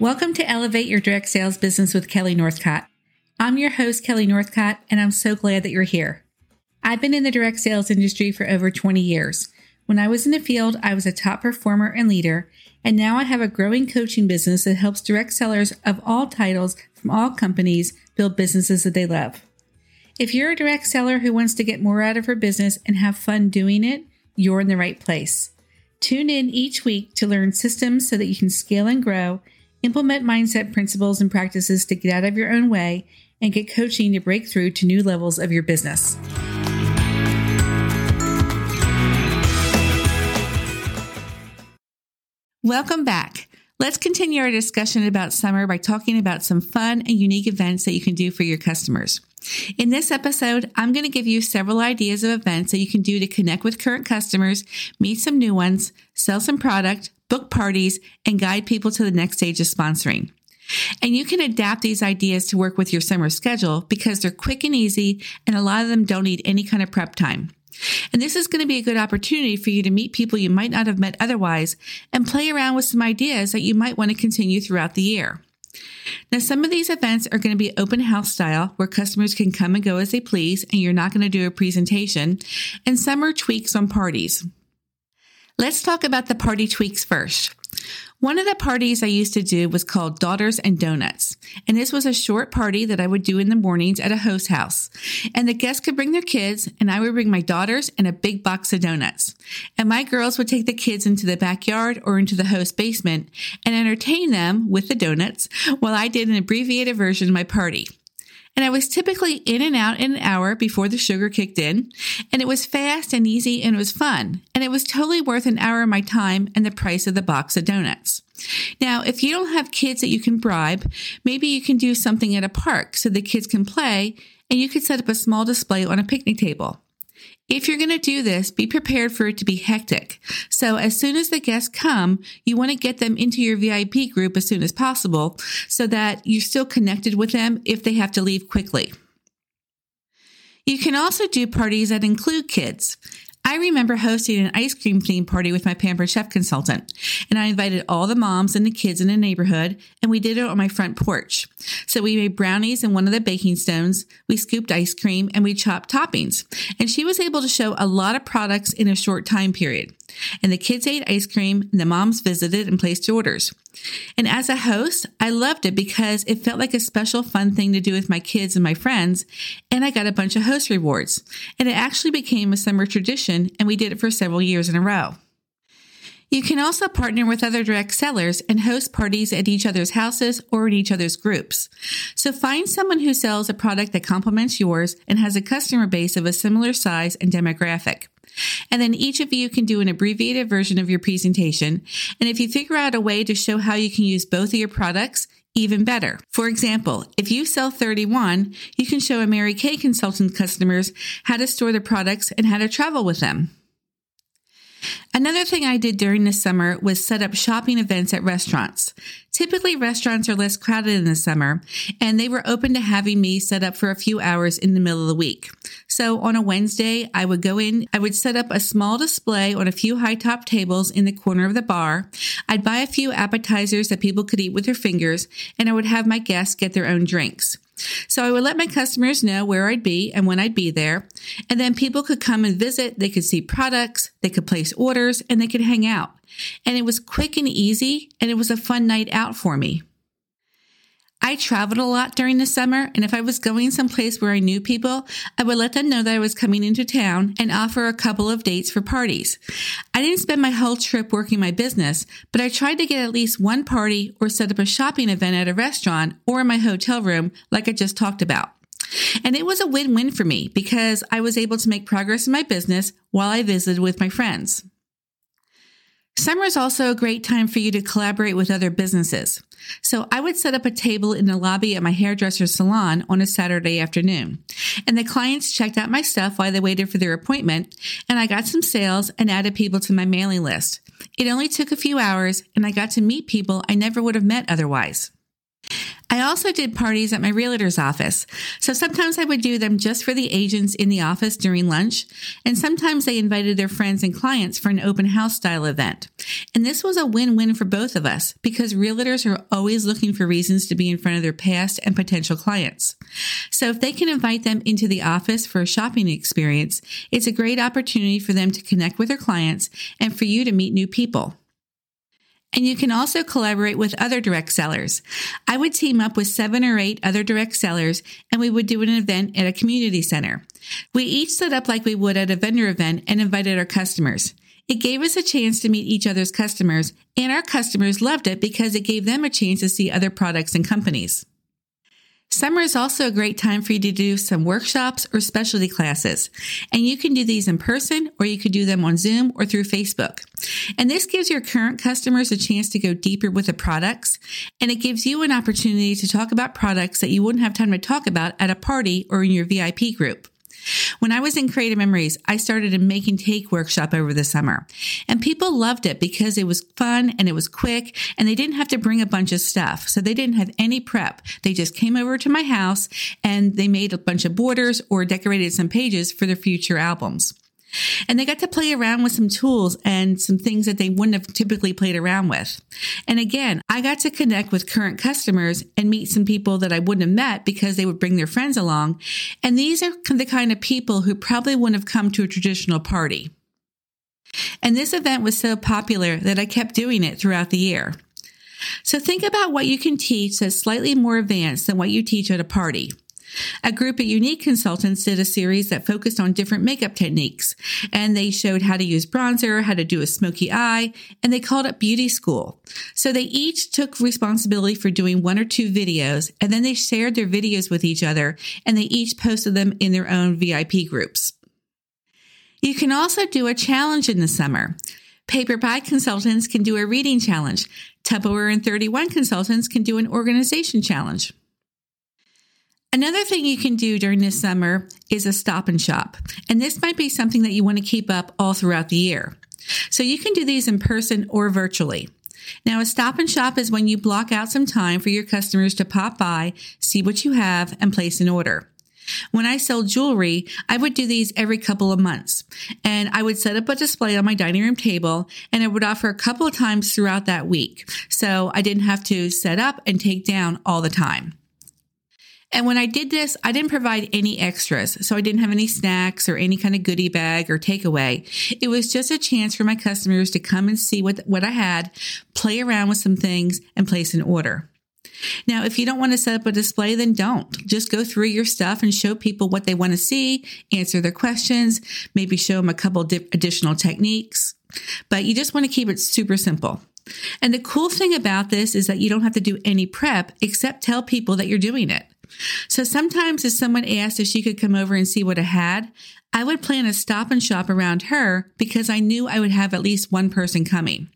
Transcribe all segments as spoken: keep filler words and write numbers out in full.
Welcome to Elevate Your Direct Sales Business with Kelly Northcott. I'm your host, Kelly Northcott, and I'm so glad that you're here. I've been in the direct sales industry for over twenty years. When I was in the field, I was a top performer and leader, and now I have a growing coaching business that helps direct sellers of all titles from all companies build businesses that they love. If you're a direct seller who wants to get more out of her business and have fun doing it, you're in the right place. Tune in each week to learn systems so that you can scale and grow, implement mindset principles and practices to get out of your own way, and get coaching to break through to new levels of your business. Welcome back. Let's continue our discussion about summer by talking about some fun and unique events that you can do for your customers. In this episode, I'm going to give you several ideas of events that you can do to connect with current customers, meet some new ones, sell some product, book parties, and guide people to the next stage of sponsoring. And you can adapt these ideas to work with your summer schedule because they're quick and easy, and a lot of them don't need any kind of prep time. And this is going to be a good opportunity for you to meet people you might not have met otherwise and play around with some ideas that you might want to continue throughout the year. Now, some of these events are going to be open house style where customers can come and go as they please and you're not going to do a presentation, and some are tweaks on parties. Let's talk about the party tweaks first. One of the parties I used to do was called Daughters and Donuts, and this was a short party that I would do in the mornings at a host house, and the guests could bring their kids, and I would bring my daughters and a big box of donuts, and my girls would take the kids into the backyard or into the host basement and entertain them with the donuts while I did an abbreviated version of my party. And I was typically in and out in an hour before the sugar kicked in, and it was fast and easy and it was fun, and it was totally worth an hour of my time and the price of the box of donuts. Now, if you don't have kids that you can bribe, maybe you can do something at a park so the kids can play, and you could set up a small display on a picnic table. If you're going to do this, be prepared for it to be hectic. So as soon as the guests come, you want to get them into your V I P group as soon as possible so that you're still connected with them if they have to leave quickly. You can also do parties that include kids. I remember hosting an ice cream theme party with my Pampered Chef consultant, and I invited all the moms and the kids in the neighborhood, and we did it on my front porch. So we made brownies in one of the baking stones, we scooped ice cream, and we chopped toppings. And she was able to show a lot of products in a short time period. And the kids ate ice cream, and the moms visited and placed orders. And as a host, I loved it because it felt like a special fun thing to do with my kids and my friends, and I got a bunch of host rewards. And it actually became a summer tradition, and we did it for several years in a row. You can also partner with other direct sellers and host parties at each other's houses or in each other's groups. So find someone who sells a product that complements yours and has a customer base of a similar size and demographic. And then each of you can do an abbreviated version of your presentation. And if you figure out a way to show how you can use both of your products, even better. For example, if you sell thirty-one, you can show a Mary Kay consultant customers how to store the products and how to travel with them. Another thing I did during the summer was set up shopping events at restaurants. Typically, restaurants are less crowded in the summer, and they were open to having me set up for a few hours in the middle of the week. So on a Wednesday, I would go in, I would set up a small display on a few high-top tables in the corner of the bar. I'd buy a few appetizers that people could eat with their fingers, and I would have my guests get their own drinks. So I would let my customers know where I'd be and when I'd be there, and then people could come and visit, they could see products, they could place orders, and they could hang out. And it was quick and easy, and it was a fun night out for me. I traveled a lot during the summer, and if I was going someplace where I knew people, I would let them know that I was coming into town and offer a couple of dates for parties. I didn't spend my whole trip working my business, but I tried to get at least one party or set up a shopping event at a restaurant or in my hotel room like I just talked about. And it was a win-win for me because I was able to make progress in my business while I visited with my friends. Summer is also a great time for you to collaborate with other businesses. So I would set up a table in the lobby at my hairdresser's salon on a Saturday afternoon, and the clients checked out my stuff while they waited for their appointment, and I got some sales and added people to my mailing list. It only took a few hours, and I got to meet people I never would have met otherwise. I also did parties at my realtor's office. So sometimes I would do them just for the agents in the office during lunch, and sometimes they invited their friends and clients for an open house style event. And this was a win-win for both of us because realtors are always looking for reasons to be in front of their past and potential clients. So if they can invite them into the office for a shopping experience, it's a great opportunity for them to connect with their clients and for you to meet new people. And you can also collaborate with other direct sellers. I would team up with seven or eight other direct sellers, and we would do an event at a community center. We each set up like we would at a vendor event and invited our customers. It gave us a chance to meet each other's customers, and our customers loved it because it gave them a chance to see other products and companies. Summer is also a great time for you to do some workshops or specialty classes, and you can do these in person or you could do them on Zoom or through Facebook. And this gives your current customers a chance to go deeper with the products, and it gives you an opportunity to talk about products that you wouldn't have time to talk about at a party or in your V I P group. When I was in Creative Memories, I started a make and take workshop over the summer, and people loved it because it was fun and it was quick and they didn't have to bring a bunch of stuff. So they didn't have any prep. They just came over to my house and they made a bunch of borders or decorated some pages for their future albums. And they got to play around with some tools and some things that they wouldn't have typically played around with. And again, I got to connect with current customers and meet some people that I wouldn't have met because they would bring their friends along. And these are the kind of people who probably wouldn't have come to a traditional party. And this event was so popular that I kept doing it throughout the year. So think about what you can teach that's slightly more advanced than what you teach at a party. A group at Unique Consultants did a series that focused on different makeup techniques, and they showed how to use bronzer, how to do a smoky eye, and they called it Beauty School. So they each took responsibility for doing one or two videos, and then they shared their videos with each other, and they each posted them in their own V I P groups. You can also do a challenge in the summer. Paper Pie Consultants can do a reading challenge. Tupperware and thirty-one Consultants can do an organization challenge. Another thing you can do during this summer is a stop and shop, and this might be something that you want to keep up all throughout the year. So you can do these in person or virtually. Now, a stop and shop is when you block out some time for your customers to pop by, see what you have, and place an order. When I sold jewelry, I would do these every couple of months, and I would set up a display on my dining room table, and I would offer a couple of times throughout that week, so I didn't have to set up and take down all the time. And when I did this, I didn't provide any extras, so I didn't have any snacks or any kind of goodie bag or takeaway. It was just a chance for my customers to come and see what, what I had, play around with some things, and place an order. Now, if you don't want to set up a display, then don't. Just go through your stuff and show people what they want to see, answer their questions, maybe show them a couple di- additional techniques. But you just want to keep it super simple. And the cool thing about this is that you don't have to do any prep except tell people that you're doing it. So sometimes if someone asked if she could come over and see what I had, I would plan a stop and shop around her because I knew I would have at least one person coming.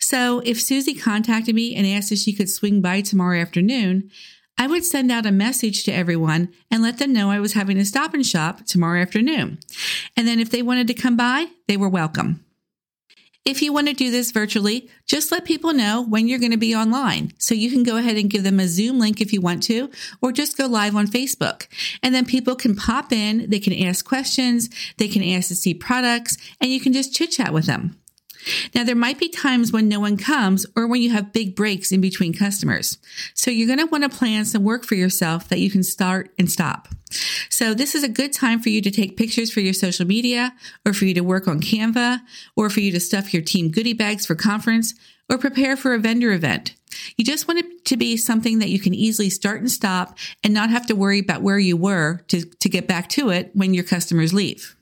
So if Susie contacted me and asked if she could swing by tomorrow afternoon, I would send out a message to everyone and let them know I was having a stop and shop tomorrow afternoon. And then if they wanted to come by, they were welcome. If you want to do this virtually, just let people know when you're going to be online. So you can go ahead and give them a Zoom link if you want to, or just go live on Facebook. And then people can pop in, they can ask questions, they can ask to see products, and you can just chit chat with them. Now, there might be times when no one comes or when you have big breaks in between customers. So you're going to want to plan some work for yourself that you can start and stop. So this is a good time for you to take pictures for your social media, or for you to work on Canva, or for you to stuff your team goodie bags for conference, or prepare for a vendor event. You just want it to be something that you can easily start and stop and not have to worry about where you were to, to get back to it when your customers leave.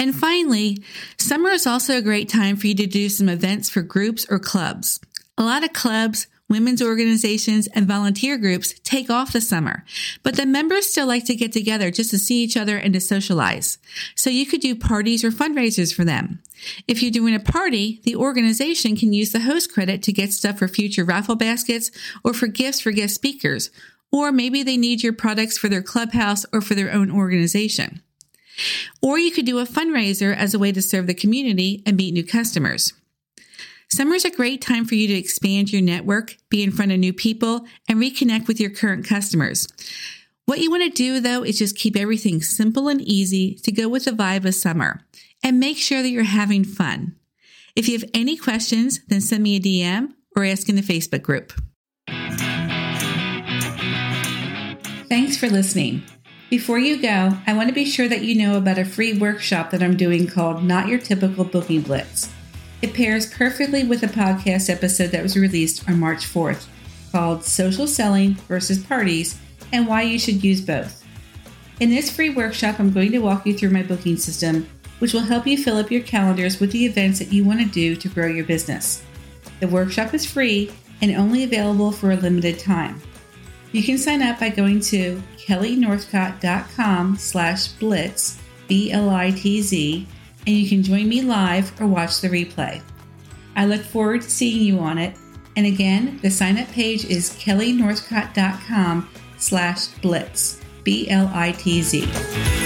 And finally, summer is also a great time for you to do some events for groups or clubs. A lot of clubs, women's organizations, and volunteer groups take off the summer, but the members still like to get together just to see each other and to socialize. So you could do parties or fundraisers for them. If you're doing a party, the organization can use the host credit to get stuff for future raffle baskets or for gifts for guest speakers, or maybe they need your products for their clubhouse or for their own organization. Or you could do a fundraiser as a way to serve the community and meet new customers. Summer's a great time for you to expand your network, be in front of new people, and reconnect with your current customers. What you want to do, though, is just keep everything simple and easy to go with the vibe of summer, and make sure that you're having fun. If you have any questions, then send me a D M or ask in the Facebook group. Thanks for listening. Before you go, I want to be sure that you know about a free workshop that I'm doing called Not Your Typical Booking Blitz. It pairs perfectly with a podcast episode that was released on March fourth called Social Selling versus Parties and Why You Should Use Both. In this free workshop, I'm going to walk you through my booking system, which will help you fill up your calendars with the events that you want to do to grow your business. The workshop is free and only available for a limited time. You can sign up by going to kelly northcott dot com slash blitz, B L I T Z, and you can join me live or watch the replay. I look forward to seeing you on it. And again, the sign-up page is kelly northcott dot com slash blitz, B L I T Z.